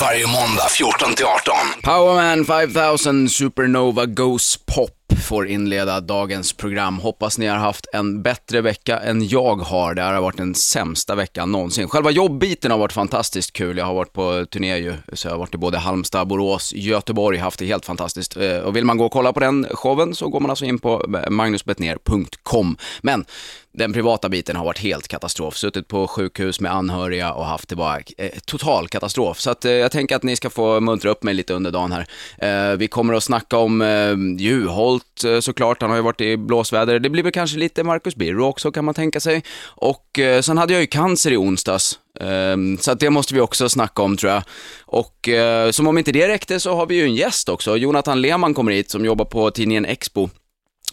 varje måndag 14-18. Powerman 5000 Supernova Ghost Pop får inleda dagens program. Hoppas ni har haft en bättre vecka än jag har. Det har varit den sämsta veckan någonsin. Själva jobbiten har varit fantastiskt kul. Jag har varit på turné ju, så jag har varit i både Halmstad, Borås, Göteborg. Haft det helt fantastiskt. Och vill man gå och kolla på den showen så går man alltså in på magnusbetner.com. Men den privata biten har varit helt katastrof. Suttit på sjukhus med anhöriga och haft det bara total katastrof. Så att, jag tänker att ni ska få muntra upp mig lite under dagen här. Vi kommer att snacka om Juholt såklart. Han har ju varit i blåsväder. Det blir väl kanske lite Marcus Birro också, kan man tänka sig. Och sen hade jag ju cancer i onsdags. Så att det måste vi också snacka om, tror jag. Och som om inte det räckte så har vi ju en gäst också. Jonathan Leman kommer hit som jobbar på tidningen Expo.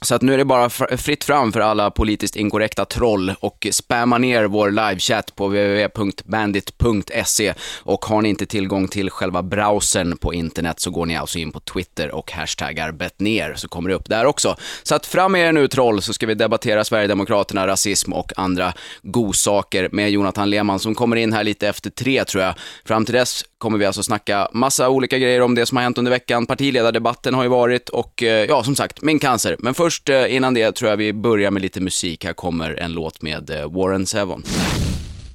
Så att nu är det bara fritt fram för alla politiskt inkorrekta troll, och spamma ner vår livechatt på www.bandit.se. Och har ni inte tillgång till själva browsern på internet så går ni alltså in på Twitter och hashtaggar betner, så kommer det upp där också. Så att fram med er nu, troll, så ska vi debattera Sverigedemokraterna, rasism och andra godsaker med Jonathan Leman som kommer in här lite efter 3, tror jag. Fram till dess kommer vi alltså snacka massa olika grejer om det som har hänt under veckan. Partiledardebatten har ju varit, och ja, som sagt, min cancer. Men först innan det tror jag vi börjar med lite musik. Här kommer en låt med Warren Seven.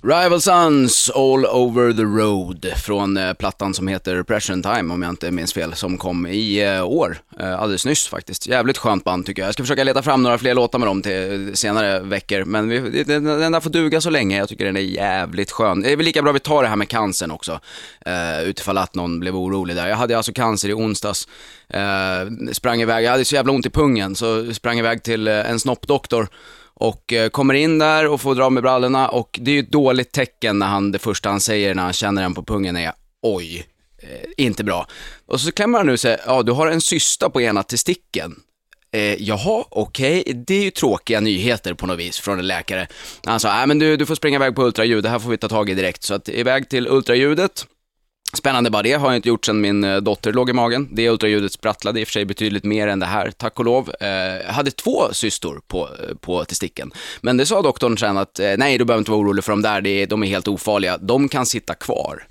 Rival Sons, All Over the Road, från plattan som heter Pression Time, om jag inte minns fel, som kom i år, alldeles nyss faktiskt. Jävligt skönt band, tycker jag. Jag ska försöka leta fram några fler låtar med dem till senare veckor, men den där får duga så länge. Jag tycker den är jävligt skön. Det är väl lika bra vi tar det här med cancern också, utifall att någon blev orolig där. Jag hade alltså cancer i onsdags. Sprang iväg, jag hade så jävla ont i pungen, så sprang iväg till en snoppdoktor. Och kommer in där och får dra med brallorna. Och det är ju ett dåligt tecken när han, det första han säger när han känner den på pungen är: oj, inte bra. Och så klämmer han nu och säger: ja, du har en cysta på ena testikeln. Jaha, okej, okay. Det är ju tråkiga nyheter på något vis från en läkare. Han sa: nej, men du får springa iväg på ultraljud, det här får vi ta tag i direkt. Så att iväg till ultraljudet. Spännande bara det, har jag inte gjort sedan min dotter låg i magen. Det ultraljudet sprattlade i och för sig betydligt mer än det här, tack och lov. Jag hade 2 systor på testikeln. Men det sa doktorn sen att nej, du behöver inte vara orolig för dem där, de är helt ofarliga. De kan sitta kvar.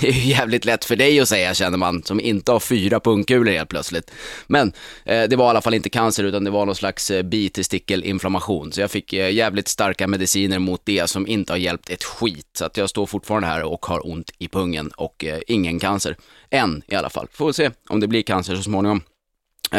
Det är ju jävligt lätt för dig att säga, känner man, som inte har 4 pungkulor helt plötsligt. Men det var i alla fall inte cancer, utan det var någon slags bitestikelinflammation. Så jag fick jävligt starka mediciner mot det, som inte har hjälpt ett skit. Så att jag står fortfarande här och har ont i pungen. Och ingen cancer, än i alla fall. Får se om det blir cancer så småningom.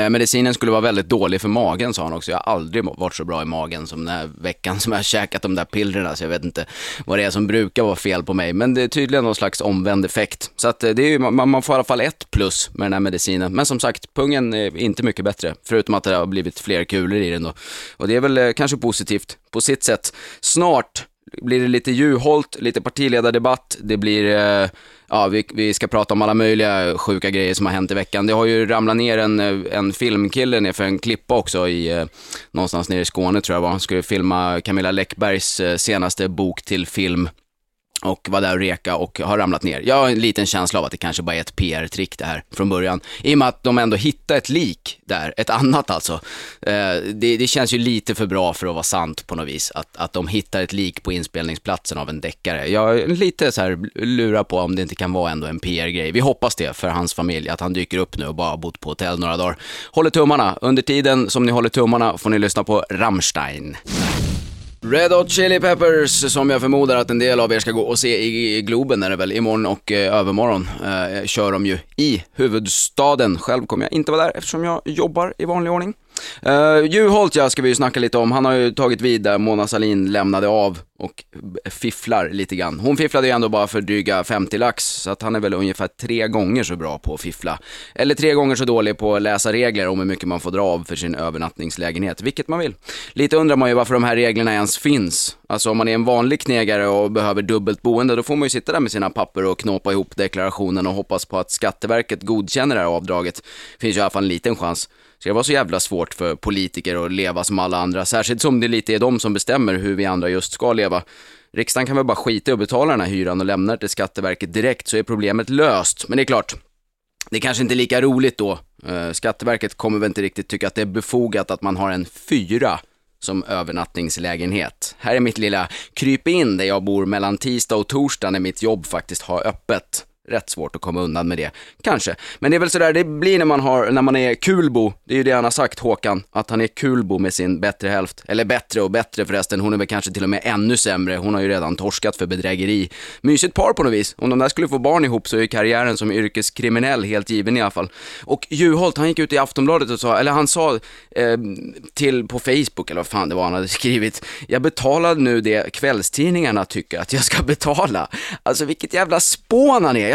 Medicinen skulle vara väldigt dålig för magen, sa han också. Jag har aldrig varit så bra i magen som den här veckan som jag har käkat de där pillerna, så jag vet inte vad det är som brukar vara fel på mig. Men det är tydligen någon slags omvänd effekt. Så att det är ju, man får i alla fall 1 plus med den här medicinen. Men som sagt, pungen är inte mycket bättre, förutom att det har blivit fler kulor i den då. Och det är väl kanske positivt på sitt sätt. Snart blir det lite Juholt, lite partiledardebatt. Det blir, ja, vi ska prata om alla möjliga sjuka grejer som har hänt i veckan. Det har ju ramlat ner en filmkille ner för en klippa också i någonstans nere i Skåne, tror jag var. Han skulle filma Camilla Läckbergs senaste bok till film, och var där och reka och har ramlat ner. Jag har en liten känsla av att det kanske bara är ett PR-trick det här från början. I och med att de ändå hittar ett lik där, ett annat alltså. Det känns ju lite för bra för att vara sant på något vis. Att de hittar ett lik på inspelningsplatsen av en deckare. Jag är lite så här lurar på om det inte kan vara ändå en PR-grej. Vi hoppas det för hans familj, att han dyker upp nu och bara har bott på hotell några dagar. Håller tummarna. Under tiden som ni håller tummarna får ni lyssna på Rammstein. Red Hot Chili Peppers, som jag förmodar att en del av er ska gå och se i Globen, är det väl imorgon och övermorgon, kör de ju i huvudstaden. Själv kommer jag inte vara där eftersom jag jobbar i vanlig ordning. Juholt, ska vi ju snacka lite om. Han har ju tagit vid där Mona Sahlin lämnade av och fifflar lite grann. Hon fifflade ju ändå bara för dryga 50 lax, så att han är väl ungefär 3 gånger så bra på att fiffla. Eller 3 gånger så dålig på att läsa regler om hur mycket man får dra av för sin övernattningslägenhet, vilket man vill. Lite undrar man ju varför de här reglerna ens finns. Alltså om man är en vanlig knegare och behöver dubbelt boende, då får man ju sitta där med sina papper och knåpa ihop deklarationen och hoppas på att Skatteverket godkänner det här avdraget. Finns ju i alla fall en liten chans. Så det var så jävla svårt för politiker att leva som alla andra, särskilt som det lite är de som bestämmer hur vi andra just ska leva. Riksdagen kan väl bara skita i att betala den här hyran och lämna det till Skatteverket direkt, så är problemet löst. Men det är klart, det är kanske inte lika roligt då. Skatteverket kommer väl inte riktigt tycka att det är befogat att man har en 4 som övernattningslägenhet. Här är mitt lilla kryp in där jag bor mellan tisdag och torsdag när mitt jobb faktiskt har öppet. rätt svårt att komma undan med det, kanske. Men det är väl sådär, det blir när man är kulbo. Det är ju det han har sagt, Håkan, att han är kulbo med sin bättre hälft. Eller bättre och bättre förresten, hon är väl kanske till och med ännu sämre. Hon har ju redan torskat för bedrägeri. Mysigt par på något vis. Om de där skulle få barn ihop så är ju karriären som yrkeskriminell helt given i alla fall. Och Juholt, han gick ut i Aftonbladet och sa, eller han sa till på Facebook, eller vad fan det var han hade skrivit: jag betalade nu det kvällstidningarna tycker att jag ska betala. Alltså vilket jävla spån han är.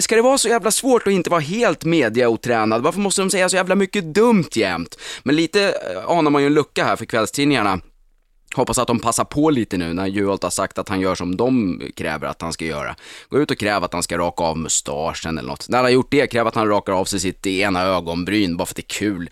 Ska det vara så jävla svårt att inte vara helt mediaotränad? Varför måste de säga så jävla mycket dumt jämt? Men lite anar man ju en lucka här för kvällstidningarna. Hoppas att de passar på lite nu när Juholt har sagt att han gör som de kräver att han ska göra. Gå ut och kräva att han ska raka av mustaschen eller något. När han har gjort det, kräva att han rakar av sig sitt ena ögonbryn bara för att det är kul.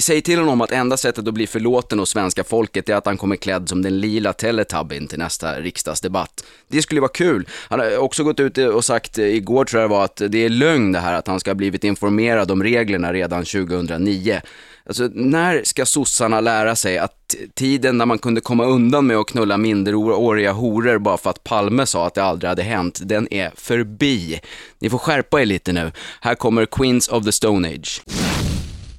Säg till honom att enda sättet att bli förlåten och svenska folket är att han kommer klädd som den lila Teletubben till nästa riksdagsdebatt. Det skulle vara kul. Han har också gått ut och sagt igår, tror jag det var, att det är lögn det här att han ska ha blivit informerad om reglerna redan 2009. Alltså, när ska sossarna lära sig att tiden när man kunde komma undan med att knulla minderåriga horor bara för att Palme sa att det aldrig hade hänt, den är förbi. Ni får skärpa er lite nu. Här kommer Queens of the Stone Age.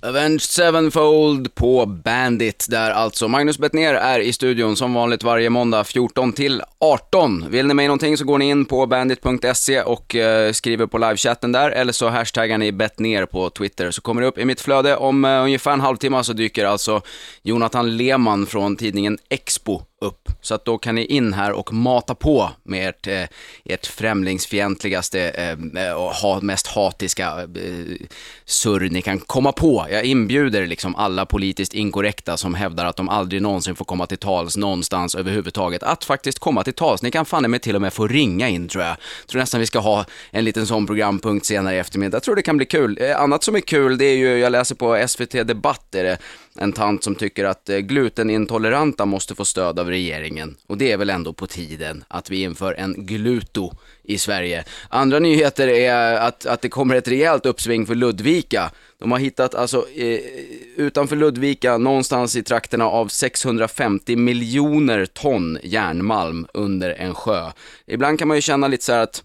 Avenged Sevenfold på Bandit, där alltså Magnus Betnér är i studion som vanligt varje måndag 14 till 18. Vill ni med någonting så går ni in på bandit.se och skriver på livechatten där, eller så hashtaggar ni Betnér på Twitter så kommer det upp i mitt flöde. Om ungefär en halvtimme så dyker alltså Jonathan Leman från tidningen Expo upp. Så att då kan ni in här och mata på med ert främlingsfientligaste och mest hatiska surr ni kan komma på. Jag inbjuder liksom alla politiskt inkorrekta som hävdar att de aldrig någonsin får komma till tals någonstans överhuvudtaget att faktiskt komma till tals. Ni kan fan med till och med få ringa in, tror jag. Jag tror nästan vi ska ha en liten sån programpunkt senare i eftermiddag. Jag tror det kan bli kul. Annat som är kul, det är ju, jag läser på SVT Debatt, är det en tant som tycker att glutenintoleranta måste få stöd av regeringen. Och det är väl ändå på tiden att vi inför en gluto i Sverige. Andra nyheter är att det kommer ett rejält uppsving för Ludvika. De har hittat alltså utanför Ludvika någonstans i trakterna av 650 miljoner ton järnmalm under en sjö. Ibland kan man ju känna lite så här att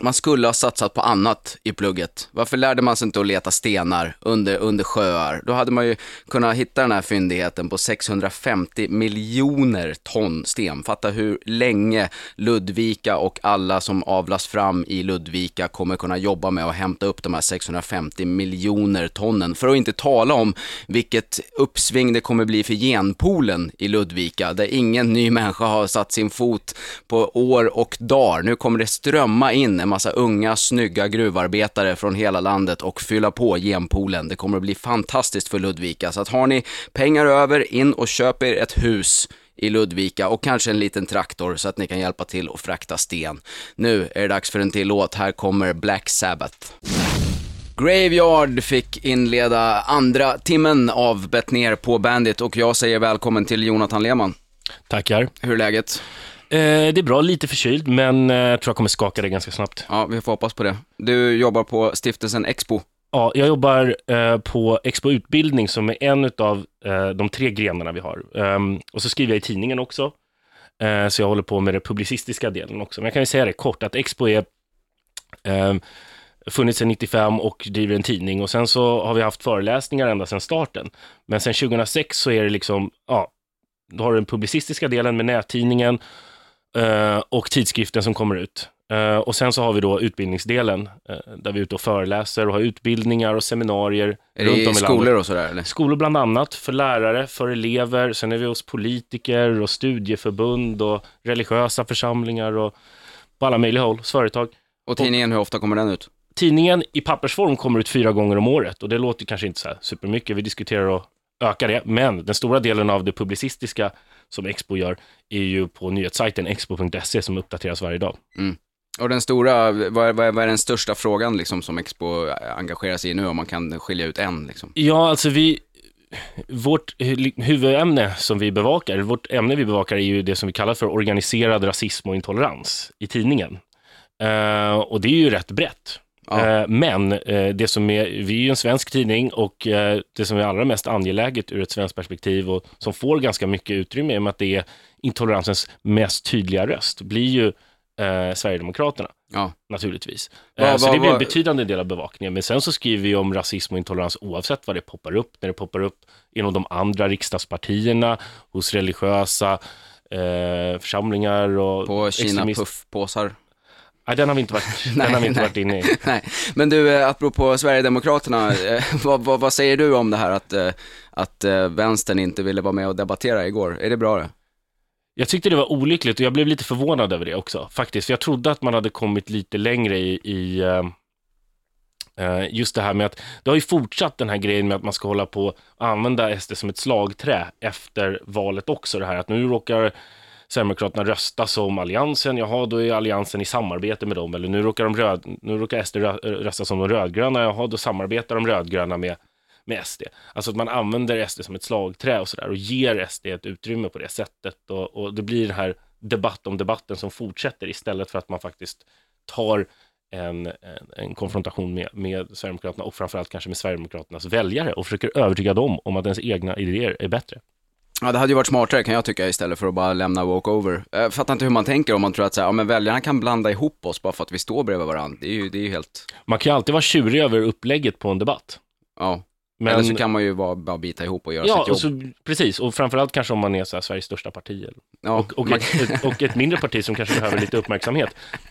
man skulle ha satsat på annat i plugget. Varför lärde man sig inte att leta stenar under sjöar? Då hade man ju kunnat hitta den här fyndigheten på 650 miljoner ton sten. Fatta hur länge Ludvika och alla som avlas fram i Ludvika kommer kunna jobba med att hämta upp de här 650 miljoner tonnen. För att inte tala om vilket uppsving det kommer bli för genpoolen i Ludvika, där ingen ny människa har satt sin fot på år och dagar. Nu kommer det strömma in en massa unga, snygga gruvarbetare från hela landet och fylla på genpoolen. Det kommer att bli fantastiskt för Ludvika. Så att har ni pengar över, in och köp er ett hus i Ludvika och kanske en liten traktor så att ni kan hjälpa till att frakta sten. Nu är det dags för en till låt. Här kommer Black Sabbath. Graveyard fick inleda andra timmen av Betnér på Bandit och jag säger välkommen till Jonathan Leman. Tackar. Hur är läget? Det är bra, lite förkyld, men jag tror jag kommer skaka det ganska snabbt. Ja, vi får hoppas på det. Du jobbar på stiftelsen Expo. Ja, jag jobbar på Expo-utbildning som är en av de tre grenarna vi har. Och så skriver jag i tidningen också, så jag håller på med den publicistiska delen också. Men jag kan ju säga det kort, att Expo är funnits sedan 95 och driver en tidning. Och sen så har vi haft föreläsningar ända sedan starten. Men sedan 2006 så är det liksom, ja, då har du den publicistiska delen med nättidningen och tidskriften som kommer ut. Och sen så har vi då utbildningsdelen där vi är ute och föreläser och har utbildningar och seminarier. Är det runt om i landet. Skolor och sådär? Eller? Skolor bland annat, för lärare, för elever. Sen är vi hos politiker och studieförbund och religiösa församlingar och på alla möjliga håll, företag. Och tidningen, hur ofta kommer den ut? Tidningen i pappersform kommer ut 4 gånger om året och det låter kanske inte så här supermycket. Vi diskuterar och ökar det, men den stora delen av det publicistiska som Expo gör är ju på nyhetssajten expo.se som uppdateras varje dag. Mm. Och den stora, vad är den största frågan liksom som Expo engagerar sig i nu, om man kan skilja ut en liksom? Ja, alltså vårt huvudämne som vi bevakar, är ju det som vi kallar för organiserad rasism och intolerans i tidningen. Och det är ju rätt brett. Ja. Men det som är, vi är ju en svensk tidning och det som är allra mest angeläget ur ett svenskt perspektiv och som får ganska mycket utrymme i och med att det är intoleransens mest tydliga röst blir ju Sverigedemokraterna. Ja. Naturligtvis. Så det blir en betydande del av bevakningen. Men sen så skriver vi om rasism och intolerans oavsett vad det poppar upp. När det poppar upp inom de andra riksdagspartierna, hos religiösa församlingar och på Kina-puffpåsar. Nej, den har vi inte varit, varit inne i. Nej. Men du, apropå Sverigedemokraterna, vad säger du om det här att vänstern inte ville vara med och debattera igår? Är det bra det? Jag tyckte det var olyckligt och jag blev lite förvånad över det också, faktiskt. För jag trodde att man hade kommit lite längre i just det här med att det har ju fortsatt den här grejen med att man ska hålla på och använda SD som ett slagträ efter valet också. Det här att nu råkar Sverigedemokraterna rösta som alliansen, jaha då är alliansen i samarbete med dem, eller nu råkar SD rösta som de rödgröna, jaha då samarbetar de rödgröna med SD. Alltså att man använder SD som ett slagträ och sådär och ger SD ett utrymme på det sättet och det blir den här debatt om debatten som fortsätter istället för att man faktiskt tar en konfrontation med Sverigedemokraterna och framförallt kanske med Sverigedemokraternas väljare och försöker övertyga dem om att ens egna idéer är bättre. Ja, det hade ju varit smartare kan jag tycka istället för att bara lämna walkover. Jag fattar inte hur man tänker om man tror att så här, ja, men väljarna kan blanda ihop oss bara för att vi står bredvid varandra. Det är ju helt... Man kan ju alltid vara tjurig över upplägget på en debatt. Ja, men... eller så kan man ju bara bita ihop och göra sitt jobb. Och så, precis, och framförallt kanske om man är så här, Sveriges största parti eller... ja, och ett mindre parti som kanske behöver lite uppmärksamhet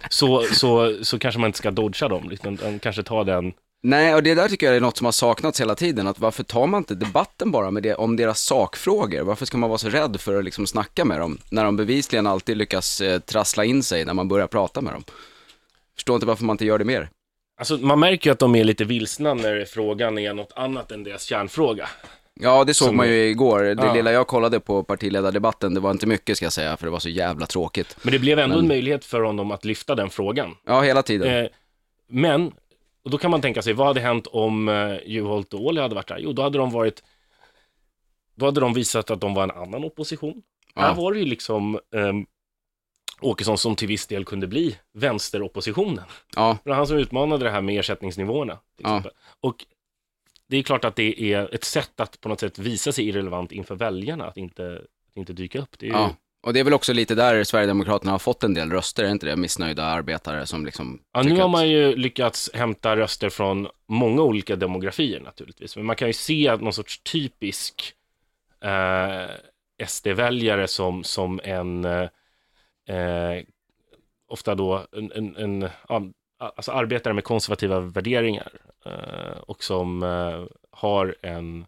så kanske man inte ska dodga dem, utan kanske ta den... Nej, och det där tycker jag är något som har saknats hela tiden, att varför tar man inte debatten bara med det, om deras sakfrågor? Varför ska man vara så rädd för att liksom snacka med dem när de bevisligen alltid lyckas trassla in sig när man börjar prata med dem? Förstår inte varför man inte gör det mer. Alltså, man märker ju att de är lite vilsna när frågan är något annat än deras kärnfråga. Ja, det såg man ju igår. Det lilla jag kollade på partiledardebatten, det var inte mycket ska jag säga, för det var så jävla tråkigt. Men det blev ändå en möjlighet för honom att lyfta den frågan. Ja, hela tiden. Och då kan man tänka sig, vad hade hänt om Juholt och Åhli hade varit där? Jo, då hade de visat att de var en annan opposition. Ja. Här var det ju liksom Åkesson som till viss del kunde bli vänsteroppositionen. Ja. Det var han som utmanade det här med ersättningsnivåerna. Till exempel. Ja. Och det är klart att det är ett sätt att på något sätt visa sig irrelevant inför väljarna, att inte dyka upp. Det är ju... Och det är väl också lite där Sverigedemokraterna har fått en del röster, är inte det? Missnöjda arbetare som liksom... Ja, nu har man ju lyckats hämta röster från många olika demografier naturligtvis. Men man kan ju se att någon sorts typisk SD-väljare som en... ofta då alltså arbetare med konservativa värderingar. Och som har en...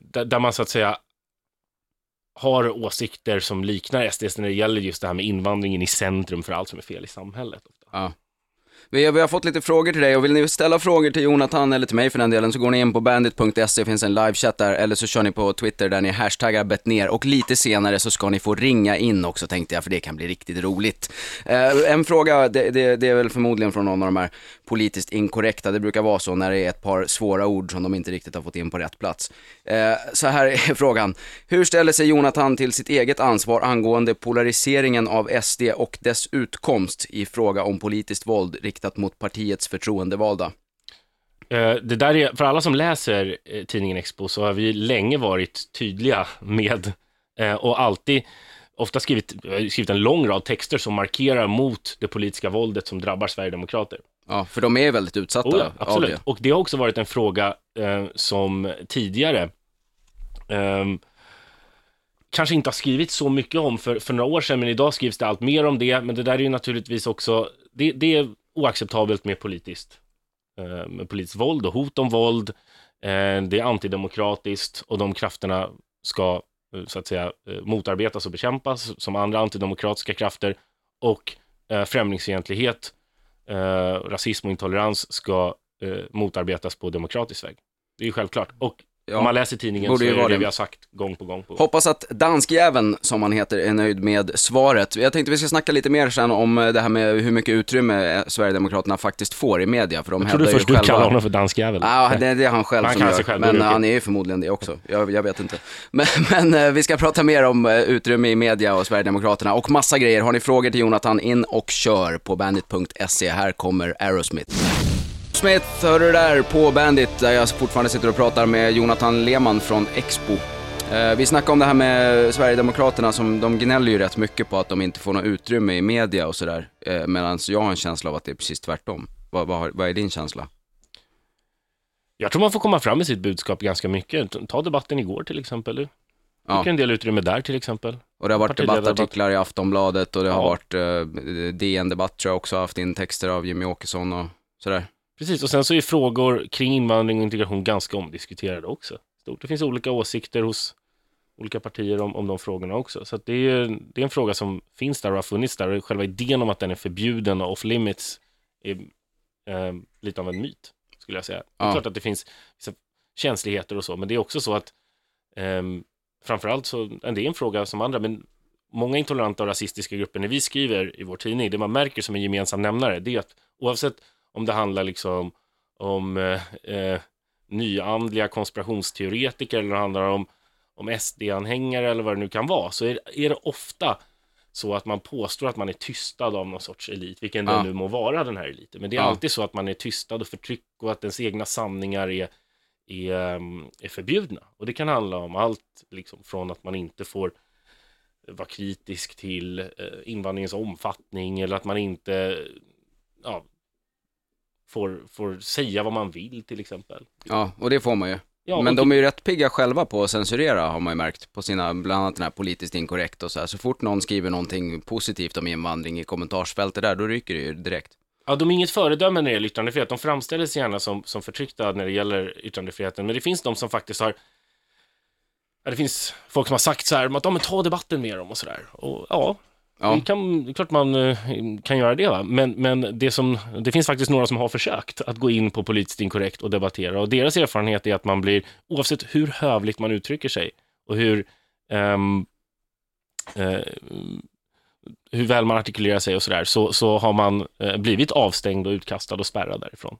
där man så att säga... har åsikter som liknar SD när det gäller just det här med invandringen i centrum för allt som är fel i samhället. Ja. Vi har fått lite frågor till dig, och vill ni ställa frågor till Jonathan eller till mig för den delen så går ni in på bandit.se, finns en livechatt där, eller så kör ni på Twitter där ni hashtaggar betner, och lite senare så ska ni få ringa in också tänkte jag, för det kan bli riktigt roligt. En fråga, det är väl förmodligen från någon av de här politiskt inkorrekta, det brukar vara så när det är ett par svåra ord som de inte riktigt har fått in på rätt plats. Så här är frågan, hur ställer sig Jonathan till sitt eget ansvar angående polariseringen av SD och dess utkomst i fråga om politiskt våld riktat mot partiets förtroendevalda? Det där är, för alla som läser tidningen Expo så har vi länge varit tydliga med och alltid ofta skrivit en lång rad texter som markerar mot det politiska våldet som drabbar Sverigedemokrater. Ja, för de är väldigt utsatta. Oh ja, absolut. Det. Och det har också varit en fråga som tidigare kanske inte har skrivit så mycket om för några år sedan, men idag skrivs det allt mer om det. Men det där är ju naturligtvis också, det är oacceptabelt med politiskt våld och hot om våld. Det är antidemokratiskt och de krafterna ska så att säga motarbetas och bekämpas som andra antidemokratiska krafter, och främlingsfientlighet, rasism och intolerans ska motarbetas på demokratisk väg. Det är ju självklart. Och om man läser tidningen så är det vi har sagt gång på gång. Hoppas att danskjäveln, som han heter, är nöjd med svaret. Jag tänkte vi ska snacka lite mer sen om det här med hur mycket utrymme Sverigedemokraterna faktiskt får i media. För de hävdar ju själva... du kallar honom för danskjäveln? Ja, det är han själv som gör. Men han är ju förmodligen det också. Jag vet inte. Men vi ska prata mer om utrymme i media och Sverigedemokraterna och massa grejer. Har ni frågor till Jonathan, in och kör på bandit.se. Här kommer Aerosmith. Smith, hör du där på Bandit, där jag fortfarande sitter och pratar med Jonathan Leman från Expo. Vi snackade om det här med Sverigedemokraterna, som de gnäller ju rätt mycket på att de inte får något utrymme i media och sådär, medan jag har en känsla av att det är precis tvärtom. Vad är din känsla? Jag tror man får komma fram med sitt budskap ganska mycket. Ta debatten igår till exempel. Du fick en del utrymme där till exempel. Och det har varit debattartiklar i Aftonbladet, och det har varit DN-debatt tror jag också, haft in texter av Jimmy Åkesson och sådär. Precis, och sen så är frågor kring invandring och integration ganska omdiskuterade också. Det finns olika åsikter hos olika partier om de frågorna också. Så att det är en fråga som finns där och har funnits där. Och själva idén om att den är förbjuden och off-limits är lite av en myt, skulle jag säga. Det är klart att det finns känsligheter och så, men det är också så att framförallt så, det är en fråga som andra, men många intoleranta och rasistiska grupper, när vi skriver i vår tidning, det man märker som en gemensam nämnare, det är att oavsett om det handlar liksom om nyandliga konspirationsteoretiker eller det handlar om SD-anhängare eller vad det nu kan vara, så är det ofta så att man påstår att man är tystad av någon sorts elit, vilken det nu må vara, den här eliten. Men det är alltid så att man är tystad och förtryck och att ens egna sanningar är förbjudna. Och det kan handla om allt liksom, från att man inte får vara kritisk till invandringens omfattning, eller att man inte får säga vad man vill till exempel. Ja, och det får man ju. Ja, men de är ju rätt pigga själva på att censurera, har man ju märkt, på sina, bland annat den här politiskt inkorrekt och så här. Så fort någon skriver någonting positivt om invandring i kommentarsfältet där, då rycker det ju direkt. Ja, de är inget föredöme när det gäller yttrandefrihet. De framställer sig gärna som förtryckta när det gäller yttrandefriheten. Men det finns de som faktiskt har... Ja, det finns folk som har sagt så här, att ja, men ta debatten med dem och sådär. Och det är klart man kan göra det, va? Men det finns faktiskt några som har försökt att gå in på politiskt inkorrekt och debattera, och deras erfarenhet är att man blir, oavsett hur hövligt man uttrycker sig och hur väl man artikulerar sig och sådär, så har man blivit avstängd och utkastad och spärrad därifrån.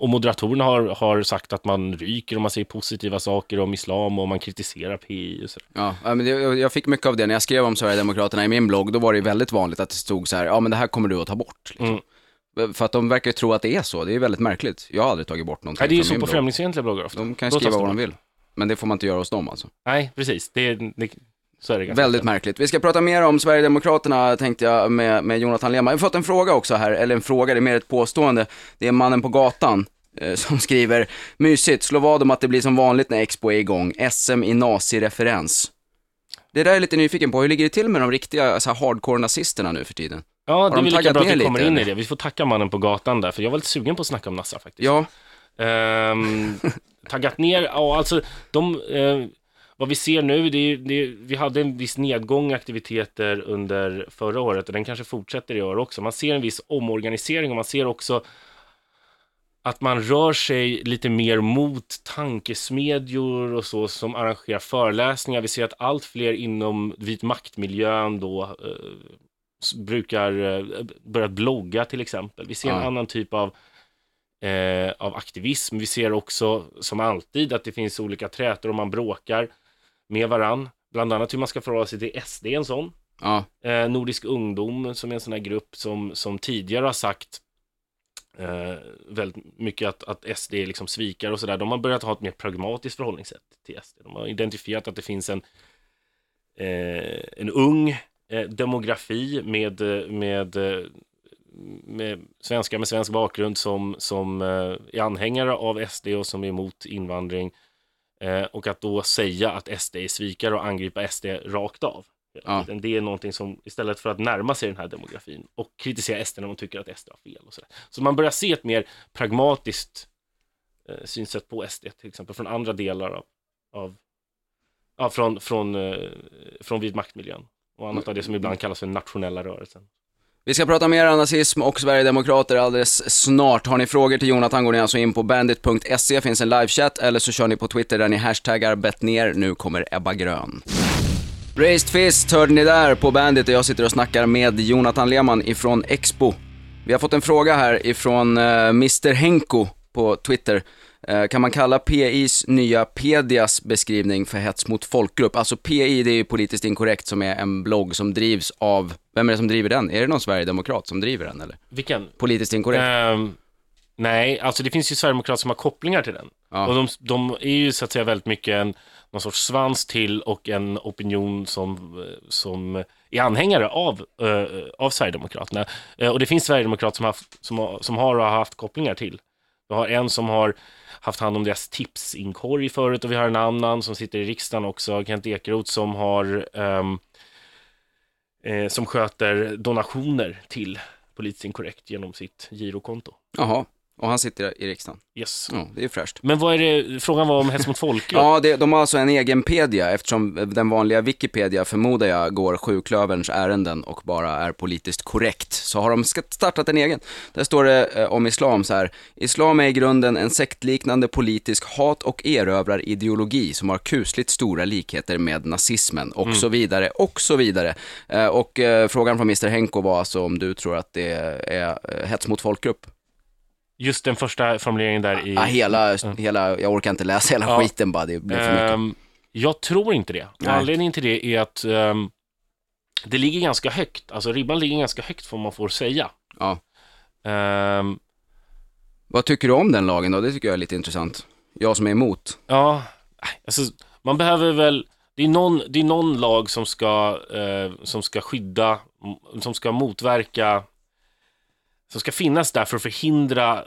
Och moderatorerna har sagt att man ryker om man säger positiva saker om islam och om man kritiserar PI och så. Ja, men jag fick mycket av det när jag skrev om Sverigedemokraterna i min blogg. Då var det väldigt vanligt att det stod så här, ja men det här kommer du att ta bort. Liksom. Mm. För att de verkar tro att det är så, det är väldigt märkligt. Jag har aldrig tagit bort någonting. Nej, det är ju så på främlingsfientliga bloggar ofta. De kan skriva vad de vill, men det får man inte göra hos dem alltså. Nej, precis. Så är det väldigt märkligt. Vi ska prata mer om Sverigedemokraterna, tänkte jag, med Jonathan Leman. Jag har fått en fråga också här, eller en fråga, det är mer ett påstående. Det är mannen på gatan som skriver: mysigt, slå vad om att det blir som vanligt när Expo är igång, SM i nazireferens. Det där är lite nyfiken på, hur ligger det till med de riktiga så här hardcore nazisterna nu för tiden? Ja, det är lika bra att vi kommer in i det. Vi får tacka mannen på gatan där, för jag var lite sugen på att snacka om NASA faktiskt. Ja. Taggat ner, ja alltså de... Vad vi ser nu, vi hade en viss nedgång i aktiviteter under förra året, och den kanske fortsätter i år också. Man ser en viss omorganisering, och man ser också att man rör sig lite mer mot tankesmedjor och så som arrangerar föreläsningar. Vi ser att allt fler inom vit maktmiljön då brukar börja blogga till exempel. Vi ser en annan typ av aktivism. Vi ser också som alltid att det finns olika trätor och man bråkar med varann, bland annat hur man ska förhålla sig till SD, en sån Nordisk ungdom, som är en sån här grupp som tidigare har sagt väldigt mycket att SD liksom svikar och sådär. De har börjat ha ett mer pragmatiskt förhållningssätt till SD. De har identifierat att det finns en ung demografi med svenskar med svensk bakgrund som är anhängare av SD och som är emot invandring, och att då säga att SD är svikare och angripa SD rakt av. Det är någonting som, istället för att närma sig den här demografin och kritisera SD när man tycker att SD har fel och så man börjar se ett mer pragmatiskt synsätt på SD till exempel från andra delar från vit maktmiljön och annat av det som ibland kallas för nationella rörelsen. Vi ska prata mer om nazism och Sverigedemokrater alldeles snart. Har ni frågor till Jonathan går ni alltså in på bandit.se, finns en livechatt, eller så kör ni på Twitter där ni hashtaggar bettner. Nu kommer Ebba Grön. Raised Fist hörde ni där på Bandit, och jag sitter och snackar med Jonathan Leman ifrån Expo. Vi har fått en fråga här ifrån Mr. Henko på Twitter. Kan man kalla PIs nya Pedias beskrivning för hets mot folkgrupp? Alltså PI, det är ju politiskt inkorrekt, som är en blogg som drivs av... Vem är det som driver den? Är det någon sverigedemokrat som driver den eller? Vilken? Politiskt inkorrekt. Nej, alltså det finns ju Sverigedemokrater som har kopplingar till den. Ja. Och de är ju så att säga väldigt mycket någon sorts svans till och en opinion som är anhängare av Sverigedemokraterna. Och det finns Sverigedemokrater som har haft kopplingar till. Vi har en som har haft hand om deras tipsinkorg förut, och vi har en annan som sitter i riksdagen också, Kent Ekeroth, som har som sköter donationer till Politiskt Inkorrekt genom sitt girokonto. Jaha. Och han sitter i riksdagen. Yes. Ja, det är fräscht. Men vad är det, frågan var om hets mot folk? Ja, de har alltså en egen pedia, eftersom den vanliga Wikipedia, förmodar jag, går sjuklöverns ärenden och bara är politiskt korrekt. Så har de startat en egen. Där står det om islam så här: islam är i grunden en sektliknande politisk hat- och erövrar ideologi som har kusligt stora likheter med nazismen och så vidare, och så vidare. Och frågan från Mr. Henko var alltså om du tror att det är hets mot folkgrupp. Just den första formuleringen där i... Ja, hela, jag orkar inte läsa hela skiten bara, det blir för mycket. Jag tror inte det. Nej. Anledningen till det är att det ligger ganska högt. Alltså ribban ligger ganska högt för vad man får säga. Ja. Vad tycker du om den lagen då? Det tycker jag är lite intressant. Jag som är emot. Ja, alltså man behöver väl... Det är någon lag som ska skydda, som ska motverka... som ska finnas där för att förhindra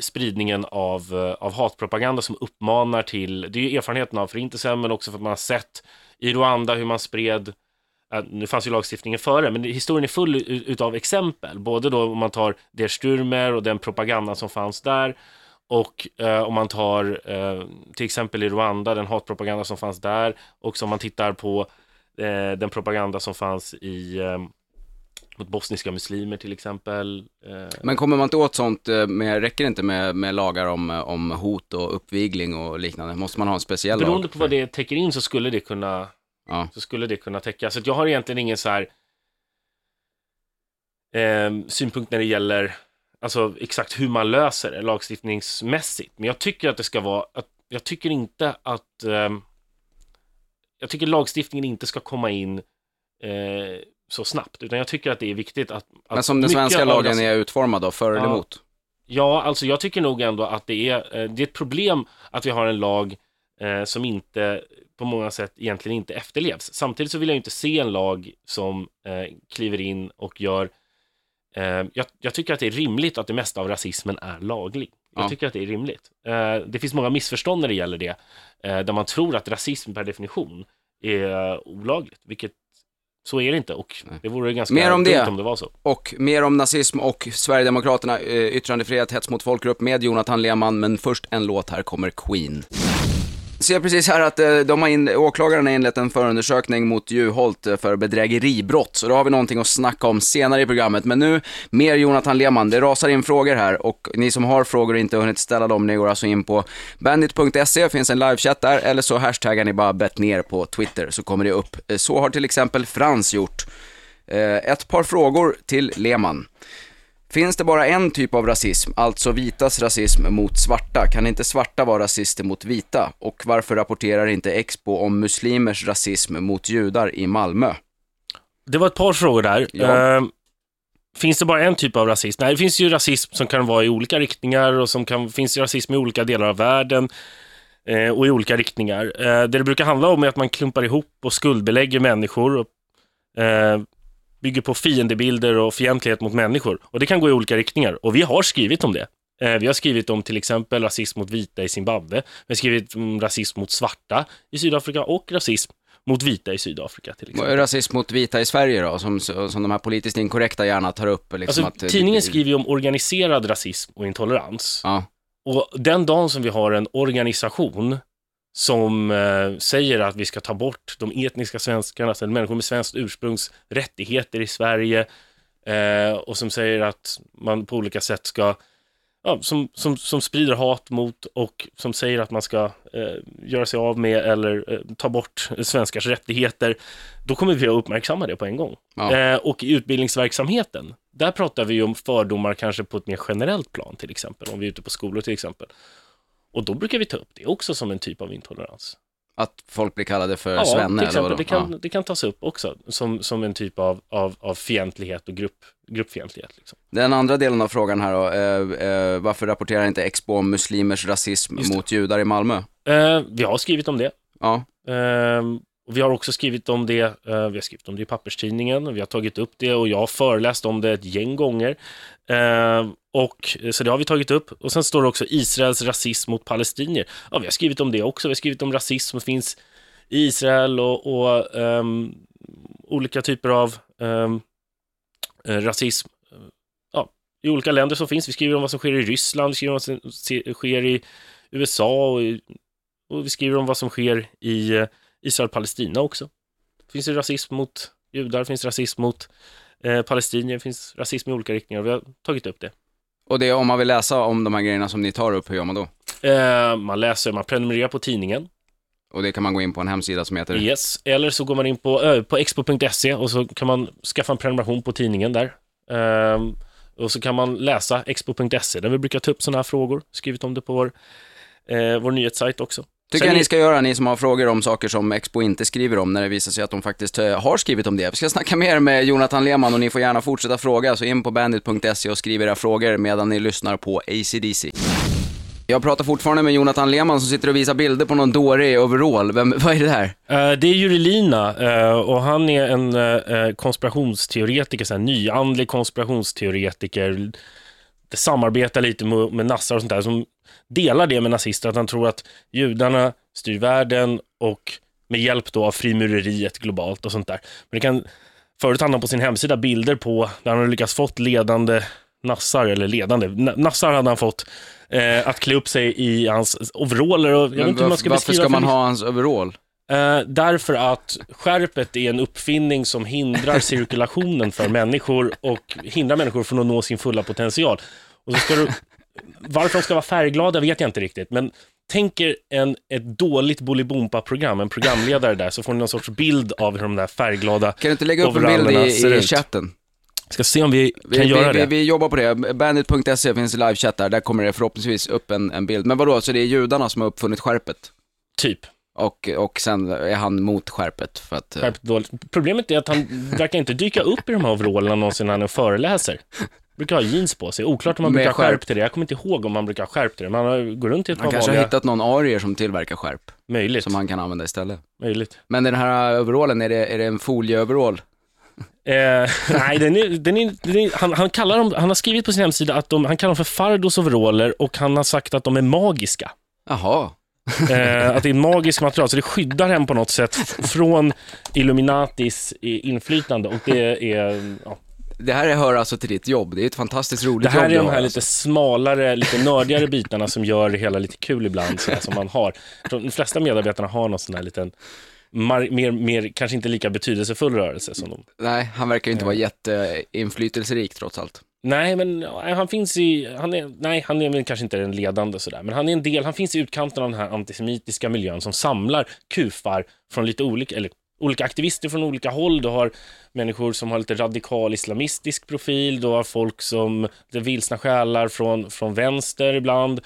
spridningen av hatpropaganda som uppmanar till... Det är ju erfarenheten av förintelsen, men också för att man har sett i Rwanda hur man spred... Nu fanns ju lagstiftningen före, men historien är full utav exempel. Både då om man tar Der Stürmer och den propaganda som fanns där, och om man tar till exempel i Rwanda, den hatpropaganda som fanns där, och om man tittar på den propaganda som fanns i... mot bosniska muslimer till exempel. Men kommer man inte åt sånt, räcker det inte med lagar om hot och uppvigling och liknande? Måste man ha en speciell lag? Beroende på vad det täcker in, så skulle det kunna, täcka. Så att jag har egentligen ingen så här synpunkt när det gäller alltså exakt hur man löser det lagstiftningsmässigt. Men jag tycker att det ska vara... jag tycker lagstiftningen inte ska komma in... så snabbt, utan jag tycker att det är viktigt att men som den svenska lagen är utformad då, för eller emot? Ja, alltså jag tycker nog ändå att det är ett problem att vi har en lag som inte på många sätt egentligen inte efterlevs. Samtidigt så vill jag inte se en lag som kliver in och gör... Jag tycker att det är rimligt att det mesta av rasismen är laglig. Jag tycker att det är rimligt. Det finns många missförstånd när det gäller det, där man tror att rasism per definition är olagligt, vilket... Så är det inte, och det vore ganska mer om det, om det var så. Och mer om nazism och Sverigedemokraterna, yttrandefrihet, hets mot folkgrupp med Jonathan Leman. Men först en låt, här kommer Queen. Ser precis här att åklagarna har inlett en förundersökning mot Juholt för bedrägeribrott. Så då har vi någonting att snacka om senare i programmet. Men nu, mer Jonathan Leman. Det rasar in frågor här, och ni som har frågor och inte hunnit ställa dem, ni går alltså in på bandit.se, finns en livechatt där. Eller så hashtaggar ni bara #bettner på Twitter, så kommer det upp. Så har till exempel Frans gjort. Ett par frågor till Leman. Finns det bara en typ av rasism, alltså vitas rasism mot svarta? Kan inte svarta vara rasister mot vita? Och varför rapporterar inte Expo om muslimers rasism mot judar i Malmö? Det var ett par frågor där. Ja. Finns det bara en typ av rasism? Nej, det finns ju rasism som kan vara i olika riktningar, och finns ju rasism i olika delar av världen och i olika riktningar. Det brukar handla om är att man klumpar ihop och skuldbelägger människor och... bygger på fiendebilder och fientlighet mot människor. Och det kan gå i olika riktningar. Och vi har skrivit om det. Vi har skrivit om till exempel rasism mot vita i Zimbabwe. Vi har skrivit om rasism mot svarta i Sydafrika och rasism mot vita i Sydafrika till exempel. Rasism mot vita i Sverige då, som de här politiskt inkorrekta gärna tar upp. Liksom alltså, tidningen skriver ju om organiserad rasism och intolerans. Ja. Och den dagen som vi har en organisation som säger att vi ska ta bort de etniska svenskarna, alltså människor med svenskt ursprungs rättigheter i Sverige, och som säger att man på olika sätt ska, som sprider hat mot, och som säger att man ska göra sig av med eller ta bort svenskars rättigheter, då kommer vi att uppmärksamma det på en gång. Ja. Och i utbildningsverksamheten, där pratar vi ju om fördomar kanske på ett mer generellt plan till exempel, om vi är ute på skolor till exempel. Och då brukar vi ta upp det också som en typ av intolerans. Att folk blir kallade för svenne till exempel, eller vad det kan tas upp också som en typ av fientlighet och grupp, gruppfientlighet liksom. Den andra delen av frågan här då, varför rapporterar inte Expo om muslimers rasism mot judar i Malmö? Vi har skrivit om det. Ja. Vi har också skrivit om det, vi har skrivit om det i papperstidningen och vi har tagit upp det och jag har föreläst om det ett gäng gånger. Och så det har vi tagit upp. Och sen står det också Israels rasism mot palestinier. Ja, vi har skrivit om det också. Vi har skrivit om rasism som finns i Israel och olika typer av rasism. Ja, i olika länder som finns. Vi skriver om vad som sker i Ryssland, vi skriver om vad som sker i USA och vi skriver om vad som sker i Israel-Palestina också. Finns det rasism mot judar, finns rasism mot palestinier, finns rasism i olika riktningar. Vi har tagit upp det. Och det, om man vill läsa om de här grejerna som ni tar upp, hur gör man då? Man prenumererar på tidningen. Och det kan man gå in på en hemsida som heter... Yes, eller så går man in på expo.se och så kan man skaffa en prenumeration på tidningen där. Och så kan man läsa expo.se där vi brukar ta upp sådana här frågor. Skrivit om det på vår nyhetssajt också. Tycker jag ni ska göra, ni som har frågor om saker som Expo inte skriver om, när det visar sig att de faktiskt har skrivit om det. Vi ska snacka mer med Jonathan Leman och ni får gärna fortsätta fråga. Så in på bandit.se och skriv era frågor medan ni lyssnar på AC/DC. Jag pratar fortfarande med Jonathan Leman som sitter och visar bilder på någon dåre overall. Vad är det här? Det är Jurilina och han är en konspirationsteoretiker, så här, nyandlig konspirationsteoretiker. Det samarbetar lite med nassar och sånt där, som delar det med nazister, att han tror att judarna styr världen och med hjälp då av frimureriet globalt och sånt där. Men det kan, förut hade han på sin hemsida bilder på där han har lyckats fått ledande nassar, eller ledande nassar hade han fått att klä upp sig i hans overaller. Och jag vet inte hur man ska beskriva. Varför ska man ha hans overall? Därför att skärpet är en uppfinning som hindrar cirkulationen för människor och hindrar människor från att nå sin fulla potential. Och så ska du, varför de ska vara färgglada vet jag inte riktigt, men tänker ett dåligt Bolibompa-program, en programledare där, så får ni någon sorts bild av hur de där färgglada. Kan du inte lägga upp en bild i chatten? Ska se om vi kan göra det. Vi jobbar på det. Bandit.se finns livechatt där kommer det förhoppningsvis upp en bild. Men vadå, så det är judarna som har uppfunnit skärpet? Typ. Och sen är han mot skärpet för att... Problemet är att han verkar inte dyka upp i de här overallerna någonsin när han föreläser. Brukar ha jeans på sig. Oklart om man brukar skärp till det. Jag kommer inte ihåg om man brukar skärp till det. Man går runt i ett par vanliga... kanske har hittat någon arier som tillverkar skärp. Möjligt. Som han kan använda istället. Möjligt. Men den här overallen, är det en folieöverall? Nej, den är, han kallar dem, han har skrivit på sin hemsida att han kallar dem för Fardos overaller och han har sagt att de är magiska. Jaha. Att det är magiskt material, så det skyddar hem på något sätt från Illuminatis inflytande. Och det är ja. Det här hör alltså till ditt jobb. Det är ett fantastiskt roligt jobb. Det här är de här lite smalare, lite nördigare bitarna som gör det hela lite kul ibland, så som man har. De flesta medarbetarna har någon sån här liten mer kanske inte lika betydelsefull rörelse som de. Nej, han verkar ju inte vara jätteinflytelserik trots allt. Nej, men han finns han är kanske inte den ledande så där, men han är en del, han finns i utkanten av den här antisemitiska miljön som samlar kufar från lite olika, eller olika aktivister från olika håll. Du har människor som har lite radikal islamistisk profil, du har folk som det vilsna själar från vänster ibland,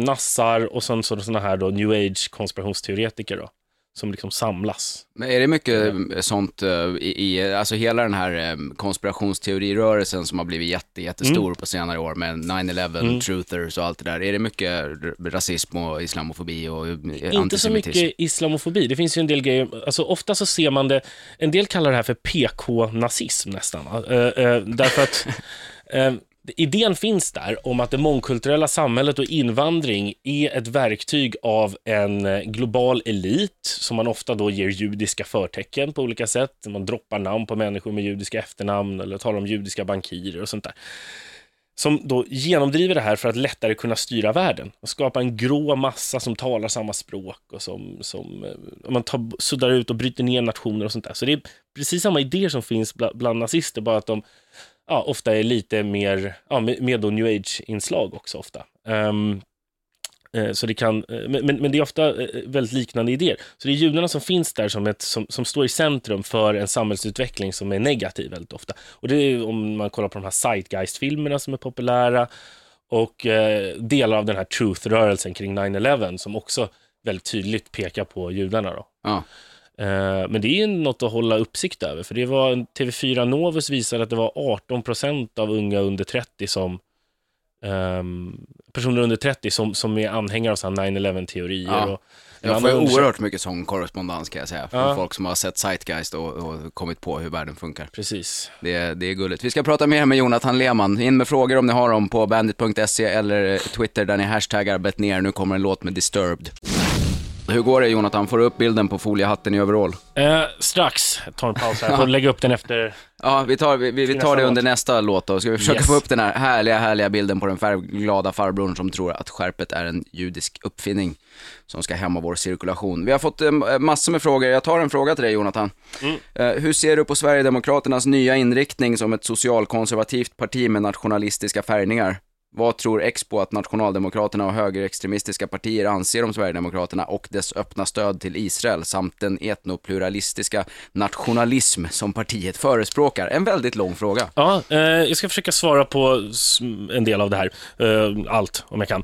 nassar och sen sådana här då new age konspirationsteoretiker då, som liksom samlas. Men är det mycket sånt i alltså hela den här konspirationsteorirörelsen som har blivit jättestor på senare år med 9/11 truthers och allt det där. Är det mycket rasism och islamofobi och antisemitism? Inte så mycket islamofobi. Det finns ju en del grejer, alltså ofta så ser man det, en del kallar det här för PK-nazism nästan. Därför att idén finns där om att det mångkulturella samhället och invandring är ett verktyg av en global elit som man ofta då ger judiska förtecken på olika sätt. Man droppar namn på människor med judiska efternamn eller talar om judiska bankirer och sånt där. Som då genomdriver det här för att lättare kunna styra världen och skapa en grå massa som talar samma språk och som man suddar ut och bryter ner nationer och sånt där. Så det är precis samma idéer som finns bland nazister, bara att de ofta är lite mer med då new age-inslag också ofta. Så det kan, men det är ofta väldigt liknande idéer. Så det är judarna som finns där som står i centrum för en samhällsutveckling som är negativ väldigt ofta. Och det är om man kollar på de här Zeitgeist-filmerna som är populära och delar av den här truth-rörelsen kring 9/11 som också väldigt tydligt pekar på judarna då. Men det är något att hålla uppsikt över, för det var TV4 Novus visade att det var 18% av unga under 30 som personer under 30 som är anhängare av sådana 9/11-teorier. Ja. Och jag får oerhört mycket sån korrespondens, kan jag säga, från folk som har sett Zeitgeist och kommit på hur världen funkar. Precis. Det är gulligt. Vi ska prata mer med Jonathan Leman. In med frågor om ni har dem på bandit.se eller Twitter där ni hashtaggar betner. Nu kommer en låt med Disturbed. Hur går det, Jonathan? Får du upp bilden på foliehatten i overall? Strax. Jag tar en paus här. Får lägga upp den efter... Ja, vi tar det under nästa låt då. Ska vi försöka få upp den här härliga bilden på den färgglada farbrorn som tror att skärpet är en judisk uppfinning som ska hämma vår cirkulation. Vi har fått massor med frågor. Jag tar en fråga till dig, Jonathan. Hur ser du på Sverigedemokraternas nya inriktning som ett socialkonservativt parti med nationalistiska färgningar? Vad tror Expo att nationaldemokraterna och högerextremistiska partier anser om Sverigedemokraterna och dess öppna stöd till Israel samt den etnopluralistiska nationalism som partiet förespråkar? En väldigt lång fråga. Ja, jag ska försöka svara på en del av det här. Allt, om jag kan.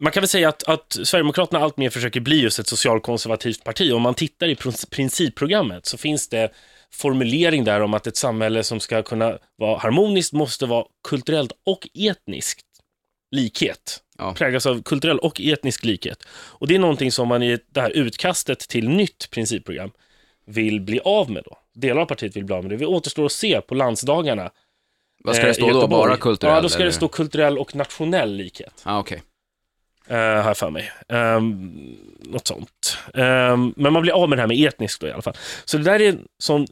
Man kan väl säga att Sverigedemokraterna allt mer försöker bli just ett socialkonservativt parti. Om man tittar i principprogrammet så finns det formulering där om att ett samhälle som ska kunna vara harmoniskt måste vara kulturellt och etniskt likhet. Ja. Präglas av kulturell och etnisk likhet. Och det är någonting som man i det här utkastet till nytt principprogram vill bli av med då. Delar av partiet vill bli av med det. Vi återstår att se på landsdagarna. Vad ska det stå då? Bara kulturell? Ja, då ska det stå kulturell och nationell likhet. Ah, okej. Här för mig något sånt. Men man blir av med det här med etniskt då i alla fall. Så det där är en sån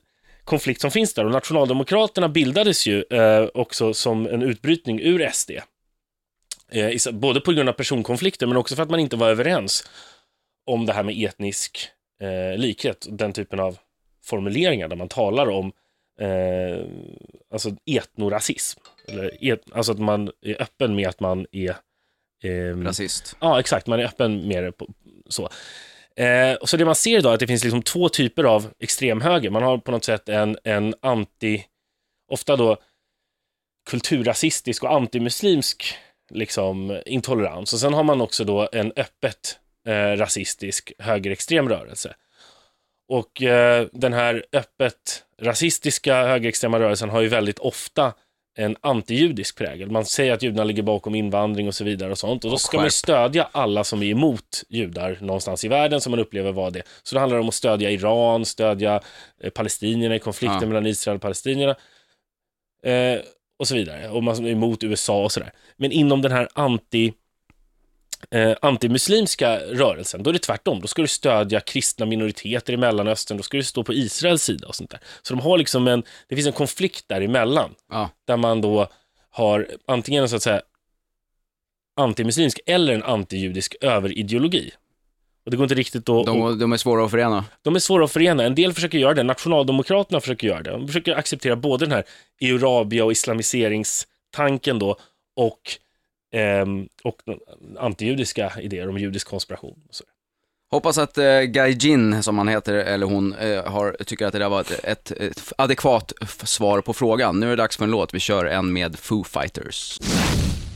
konflikt som finns där. Och nationaldemokraterna bildades ju också som en utbrytning ur SD. Både på grund av personkonflikter men också för att man inte var överens om det här med etnisk likhet. Den typen av formuleringar där man talar om alltså etnorasism. Eller alltså att man är öppen med att man är rasist. Ja, exakt. Man är öppen med det på, så. Och så det man ser idag är att det finns liksom två typer av extremhöger. Man har på något sätt en anti, ofta då kulturrasistisk och antimuslimsk liksom intolerans. Och sen har man också då en öppet rasistisk högerextrem rörelse. Och den här öppet rasistiska högerextrema rörelsen har ju väldigt ofta en antijudisk prägel. Man säger att judarna ligger bakom invandring och så vidare och sånt. Och då ska man stödja alla som är emot judar någonstans i världen som man upplever var det. Så det handlar om att stödja Iran, stödja palestinierna i konflikten mellan Israel och palestinierna och så vidare. Och man är emot USA och sådär. Men inom den här antimuslimska rörelsen, då är det tvärtom. Då ska du stödja kristna minoriteter i Mellanöstern, då ska du stå på Israels sida och sånt där. Så de har liksom det finns en konflikt däremellan, där man då har antingen en så att säga antimuslimsk eller en antijudisk överideologi. Och det går inte riktigt att... De är svåra att förena. De är svåra att förena. En del försöker göra det, nationaldemokraterna försöker göra det. De försöker acceptera både den här Eurabia- och islamiseringstanken då och antijudiska idéer om judisk konspiration. Hoppas att Gaijin, som han heter, eller hon, tycker att det där var ett adekvat svar på frågan. Nu är det dags för en låt. Vi kör en med Foo Fighters.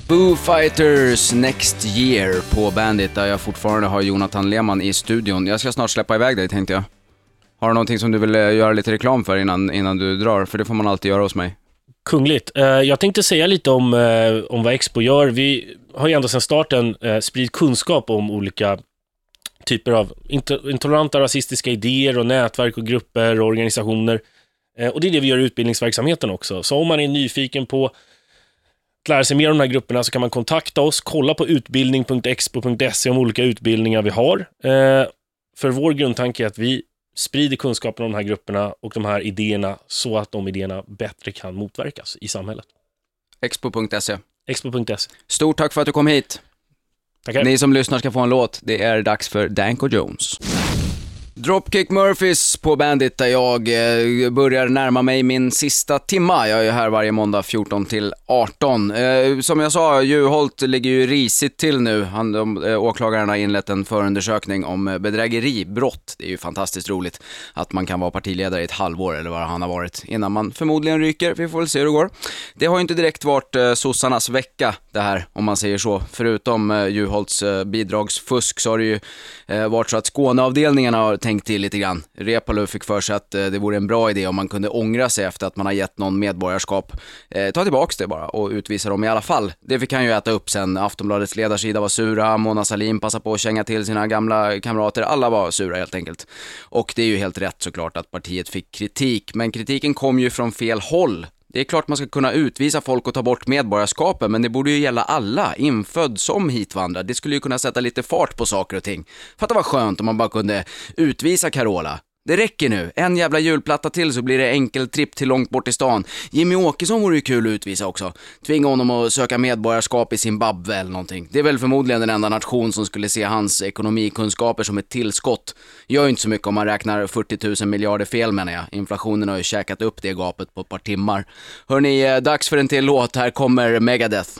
Foo Fighters Next Year på Bandit, där jag fortfarande har Jonathan Leman i studion. Jag ska snart släppa iväg dig, tänkte jag. Har du någonting som du vill göra lite reklam för innan du drar? För det får man alltid göra hos mig. Kungligt. Jag tänkte säga lite om vad Expo gör. Vi har ju ändå sedan starten spridit kunskap om olika typer av intoleranta rasistiska idéer och nätverk och grupper och organisationer. Och det är det vi gör i utbildningsverksamheten också. Så om man är nyfiken på att lära sig mer om de här grupperna så kan man kontakta oss. Kolla på utbildning.expo.se om olika utbildningar vi har. För vår grundtanke är att vi sprider kunskapen om de här grupperna och de här idéerna så att de idéerna bättre kan motverkas i samhället. Expo.se. Expo.se. Stort tack för att du kom hit. Tackar. Ni som lyssnar ska få en låt. Det är dags för Danko Jones. Dropkick Murphys på Bandit, där jag börjar närma mig min sista timma. Jag är här varje måndag 14-18. Som jag sa, Juholt ligger ju risigt till nu. Åklagarna har inlett en förundersökning om bedrägeribrott. Det är ju fantastiskt roligt att man kan vara partiledare i ett halvår eller vad han har varit innan man förmodligen ryker. Vi får väl se hur det går. Det har ju inte direkt varit sossarnas vecka det här, om man säger så. Förutom Juholts bidragsfusk så har det ju varit så att Skåneavdelningen har tänkt till lite grann. Reepalu fick för sig att det vore en bra idé om man kunde ångra sig efter att man har gett någon medborgarskap. Ta tillbaks det bara och utvisa dem i alla fall. Det fick han ju äta upp sen. Aftonbladets ledarsida var sura, Mona Sahlin passade på att känga till sina gamla kamrater. Alla var sura helt enkelt. Och det är ju helt rätt såklart att partiet fick kritik. Men kritiken kom ju från fel håll. Det är klart man ska kunna utvisa folk och ta bort medborgarskapen, men det borde ju gälla alla, infödd som hitvandrad. Det skulle ju kunna sätta lite fart på saker och ting. Fatta vad skönt om man bara kunde utvisa Carola. Det räcker nu. En jävla julplatta till så blir det enkel tripp till långt bort i stan. Jimmy Åkesson vore ju kul att utvisa också. Tvinga honom att söka medborgarskap i Zimbabwe eller någonting. Det är väl förmodligen den enda nation som skulle se hans ekonomikunskaper som ett tillskott. Gör ju inte så mycket om man räknar 40 000 miljarder fel, menar jag. Inflationen har ju käkat upp det gapet på ett par timmar. Hörrni, dags för en till låt. Här kommer Megadeth.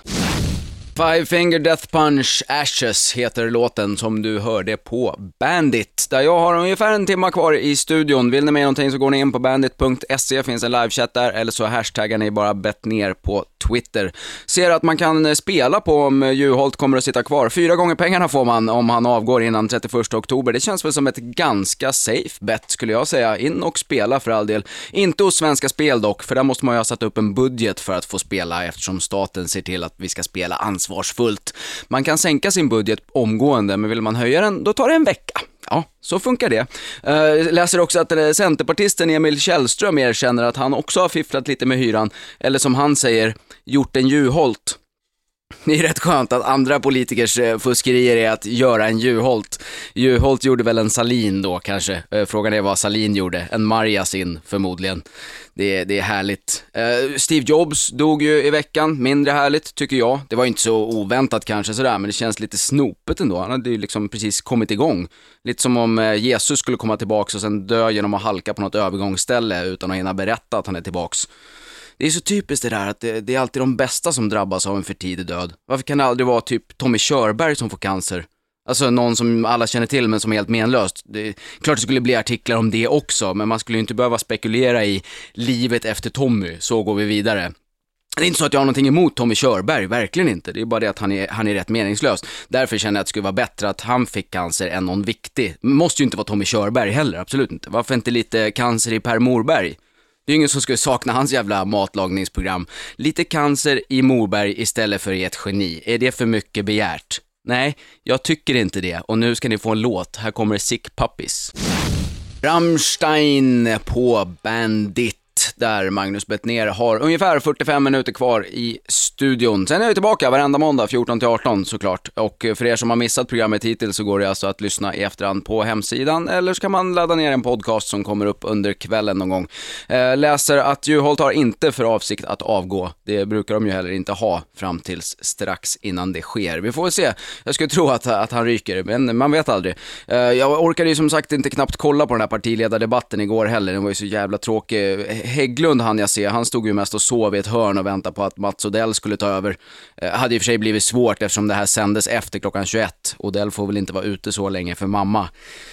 Five Finger Death Punch Ashes heter låten som du hörde på Bandit. Där jag har ungefär en timme kvar i studion. Vill ni med någonting så går ni in på bandit.se. Finns en livechatt där, eller så hashtaggar ni bara bett ner på Twitter. Ser att man kan spela på om Juholt kommer att sitta kvar. 4 gånger pengarna får man om han avgår innan 31 oktober. Det känns väl som ett ganska safe bet, skulle jag säga. In och spela för all del. Inte hos Svenska Spel dock, för där måste man ju ha satt upp en budget för att få spela, eftersom staten ser till att vi ska spela ansvarsfullt. Man kan sänka sin budget omgående, men vill man höja den, då tar det en vecka. Ja, så funkar det. Läser också att centerpartisten Emil Källström erkänner att han också har fifflat lite med hyran, eller som han säger, gjort en Juholt. Det är rätt skönt att andra politikers fuskerier är att göra en Juholt. Juholt gjorde väl en Salin då kanske. Frågan är vad Salin gjorde. En Marjasin förmodligen. Det är härligt. Steve Jobs dog ju i veckan. Mindre härligt tycker jag. Det var inte så oväntat kanske sådär, men det känns lite snopet ändå. Han hade ju liksom precis kommit igång. Lite som om Jesus skulle komma tillbaka och sen dö genom att halka på något övergångsställe utan att hinna berätta att han är tillbaks. Det är så typiskt det där att det är alltid de bästa som drabbas av en för tidig död. Varför kan det aldrig vara typ Tommy Körberg som får cancer? Alltså någon som alla känner till men som är helt menlöst. Det är klart det skulle bli artiklar om det också, men man skulle ju inte behöva spekulera i livet efter Tommy. Så går vi vidare. Det är inte så att jag har någonting emot Tommy Körberg, verkligen inte. Det är bara det att han är rätt meningslös. Därför känner jag att det skulle vara bättre att han fick cancer än någon viktig. Måste ju inte vara Tommy Körberg heller, absolut inte. Varför inte lite cancer i Per Morberg? Det är ingen som skulle sakna hans jävla matlagningsprogram. Lite cancer i Morberg istället för i ett geni. Är det för mycket begärt? Nej, jag tycker inte det. Och nu ska ni få en låt. Här kommer Sick Puppies. Rammstein på Bandit. Där Magnus Betnér har ungefär 45 minuter kvar i studion. Sen är jag tillbaka varenda måndag 14-18 såklart. Och för er som har missat programmet hittills så går det alltså att lyssna i efterhand på hemsidan. Eller så kan man ladda ner en podcast som kommer upp under kvällen någon gång. Läser att Juholt har inte för avsikt att avgå. Det brukar de ju heller inte ha fram tills strax innan det sker. Vi får se. Jag skulle tro att han ryker, men man vet aldrig. Jag orkade ju som sagt inte knappt kolla på den här partiledardebatten igår heller. Den var ju så jävla tråkig. Hägglund hann jag se, han stod ju mest och sov i ett hörn och väntade på att Mats Odell skulle ta över. Hade i och för sig blivit svårt eftersom det här sändes efter klockan 21. Odell får väl inte vara ute så länge för mamma.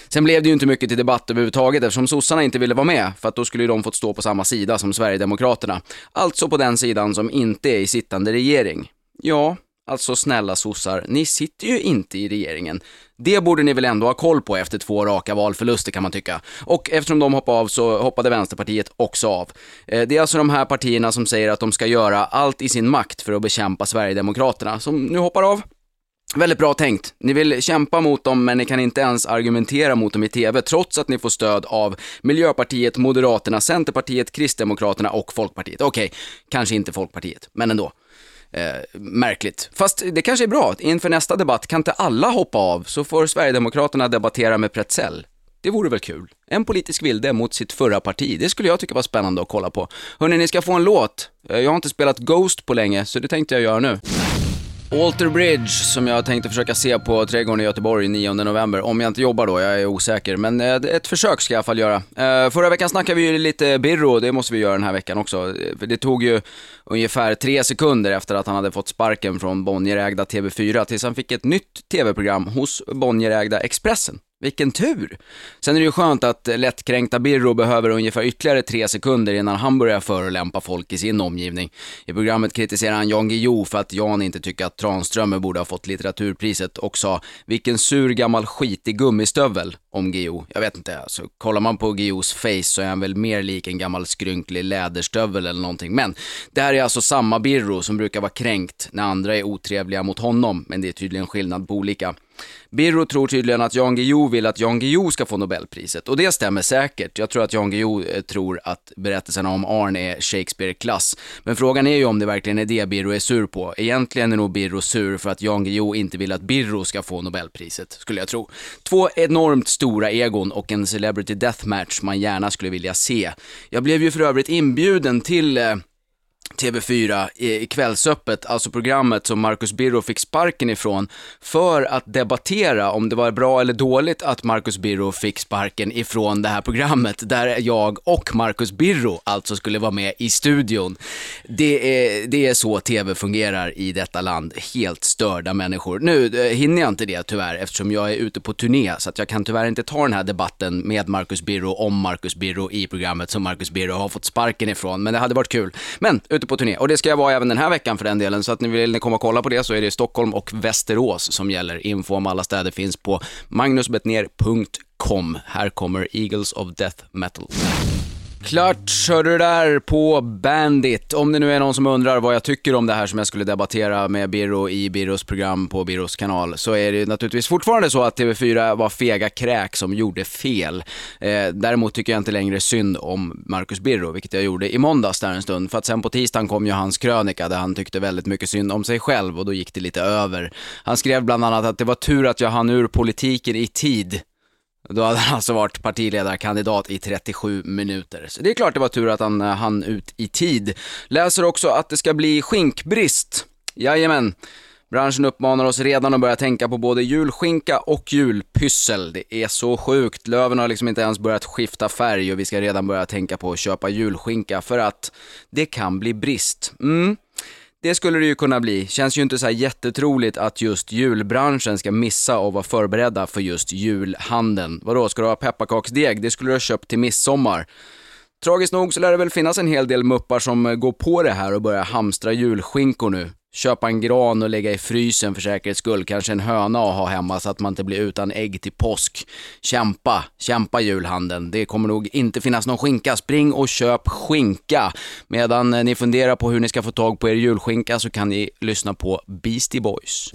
Sen blev det ju inte mycket till debatt överhuvudtaget eftersom sossarna inte ville vara med, för att då skulle ju de fått stå på samma sida som Sverigedemokraterna. Alltså på den sidan som inte är i sittande regering. Ja, alltså snälla sossar, ni sitter ju inte i regeringen. Det borde ni väl ändå ha koll på efter 2 raka valförluster kan man tycka. Och eftersom de hoppade av så hoppade Vänsterpartiet också av. Det är alltså de här partierna som säger att de ska göra allt i sin makt för att bekämpa Sverigedemokraterna som nu hoppar av. Väldigt bra tänkt. Ni vill kämpa mot dem men ni kan inte ens argumentera mot dem i tv trots att ni får stöd av Miljöpartiet, Moderaterna, Centerpartiet, Kristdemokraterna och Folkpartiet. Okej, kanske inte Folkpartiet, men ändå. Märkligt. Fast det kanske är bra. Inför nästa debatt kan inte alla hoppa av, så får Sverigedemokraterna debattera med Pretzell. Det vore väl kul. En politisk vilde mot sitt förra parti. Det skulle jag tycka var spännande att kolla på. Hörrni, ni ska få en låt. Jag har inte spelat Ghost på länge, så det tänkte jag göra nu. Alter Bridge, som jag tänkte försöka se på Trädgården i Göteborg 9 november. Om jag inte jobbar då, jag är osäker. Men ett försök ska jag i alla fall göra. Förra veckan snackade vi ju lite Birro, det måste vi göra den här veckan också. Det tog ju ungefär 3 sekunder efter att han hade fått sparken från Bonnierägda TV4 tills han fick ett nytt tv-program hos Bonnierägda Expressen. Vilken tur! Sen är det ju skönt att lättkränkta Birro behöver ungefär ytterligare 3 sekunder innan han börjar förolämpa folk i sin omgivning. I programmet kritiserar han Jan Guillou för att Jan inte tycker att Tranströmer borde ha fått litteraturpriset och sa vilken sur gammal skitig gummistövel om Guillou. Jag vet inte, alltså, kollar man på Guillous face så är han väl mer lik en gammal skrynklig läderstövel eller någonting. Men det här är alltså samma Birro som brukar vara kränkt när andra är otrevliga mot honom, men det är tydligen skillnad på olika. Birro tror tydligen att Jan Guillou vill att Jan Guillou ska få Nobelpriset, och det stämmer säkert. Jag tror att Jan Guillou tror att berättelserna om Arn är Shakespeare-klass, men frågan är ju om det verkligen är det Birro är sur på. Egentligen är nog Birro sur för att Jan Guillou inte vill att Birro ska få Nobelpriset, skulle jag tro. 2 enormt stora egon och en celebrity deathmatch man gärna skulle vilja se. Jag blev ju för övrigt inbjuden till TV4 i Kvällsöppet, alltså programmet som Marcus Birro fick sparken ifrån, för att debattera om det var bra eller dåligt att Marcus Birro fick sparken ifrån det här programmet, där jag och Marcus Birro alltså skulle vara med i studion. Det är så TV fungerar i detta land. Helt störda människor. Nu hinner jag inte det tyvärr, eftersom jag är ute på turné, så att jag kan tyvärr inte ta den här debatten med Marcus Birro om Marcus Birro i programmet som Marcus Birro har fått sparken ifrån, men det hade varit kul. Men ute på turné, och det ska jag vara även den här veckan för den delen, så att ni vill komma och kolla på det så är det Stockholm och Västerås som gäller. Info om alla städer finns på magnusbetner.com. Här kommer Eagles of Death Metal. Klart, hör du där på Bandit. Om det nu är någon som undrar vad jag tycker om det här som jag skulle debattera med Birro i Birros program på Birros kanal, så är det naturligtvis fortfarande så att TV4 var fega kräk som gjorde fel. Däremot tycker jag inte längre synd om Marcus Birro, vilket jag gjorde i måndags där en stund, för att sen på tisdagen kom ju hans krönika där han tyckte väldigt mycket synd om sig själv, och då gick det lite över. Han skrev bland annat att det var tur att jag hann ur politiken i tid. Då hade han alltså varit partiledarkandidat i 37 minuter. Så det är klart det var tur att han hann ut i tid. Läser också att det ska bli skinkbrist. Jajamän. Branschen uppmanar oss redan att börja tänka på både julskinka och julpyssel. Det är så sjukt. Löven har liksom inte ens börjat skifta färg och vi ska redan börja tänka på att köpa julskinka för att det kan bli brist. Det skulle det ju kunna bli. Känns ju inte så här jättetroligt att just julbranschen ska missa och vara förberedda för just julhandeln. Vadå, ska du ha pepparkaksdeg? Det skulle du ha köpt till midsommar. Tragiskt nog så lär det väl finnas en hel del muppar som går på det här och börjar hamstra julskinkor nu. Köpa en gran och lägga i frysen för säkerhets skull. Kanske en höna att ha hemma så att man inte blir utan ägg till påsk. Kämpa julhandeln. Det kommer nog inte finnas någon skinka. Spring och köp skinka. Medan ni funderar på hur ni ska få tag på er julskinka så kan ni lyssna på Beastie Boys.